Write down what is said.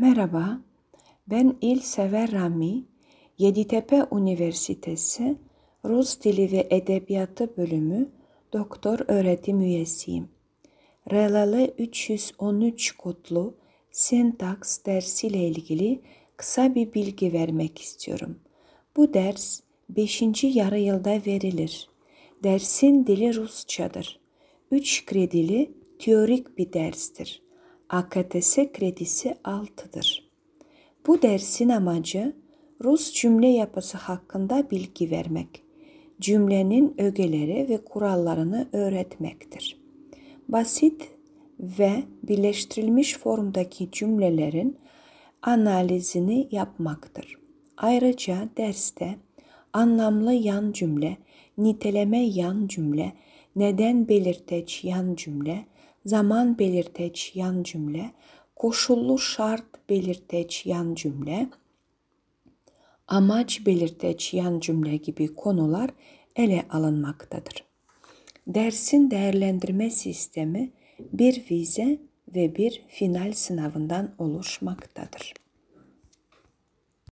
Merhaba, ben İlsever Rami, Yeditepe Üniversitesi Rus Dili ve Edebiyatı Bölümü Doktor Öğretim Üyesiyim. RLLA 313 kodlu sintaks dersiyle ilgili kısa bir bilgi vermek istiyorum. Bu ders 5. yarıyılda verilir. Dersin dili Rusçadır. 3 kredili teorik bir derstir. AKTS kredisi 6'dır. Bu dersin amacı Rus cümle yapısı hakkında bilgi vermek, cümlenin ögeleri ve kurallarını öğretmektir. Basit ve birleştirilmiş formdaki cümlelerin analizini yapmaktır. Ayrıca derste anlamlı yan cümle, niteleme yan cümle, neden belirteç yan cümle, zaman belirteç yan cümle, koşullu şart belirteç yan cümle, amaç belirteç yan cümle gibi konular ele alınmaktadır. Dersin değerlendirme sistemi bir vize ve bir final sınavından oluşmaktadır.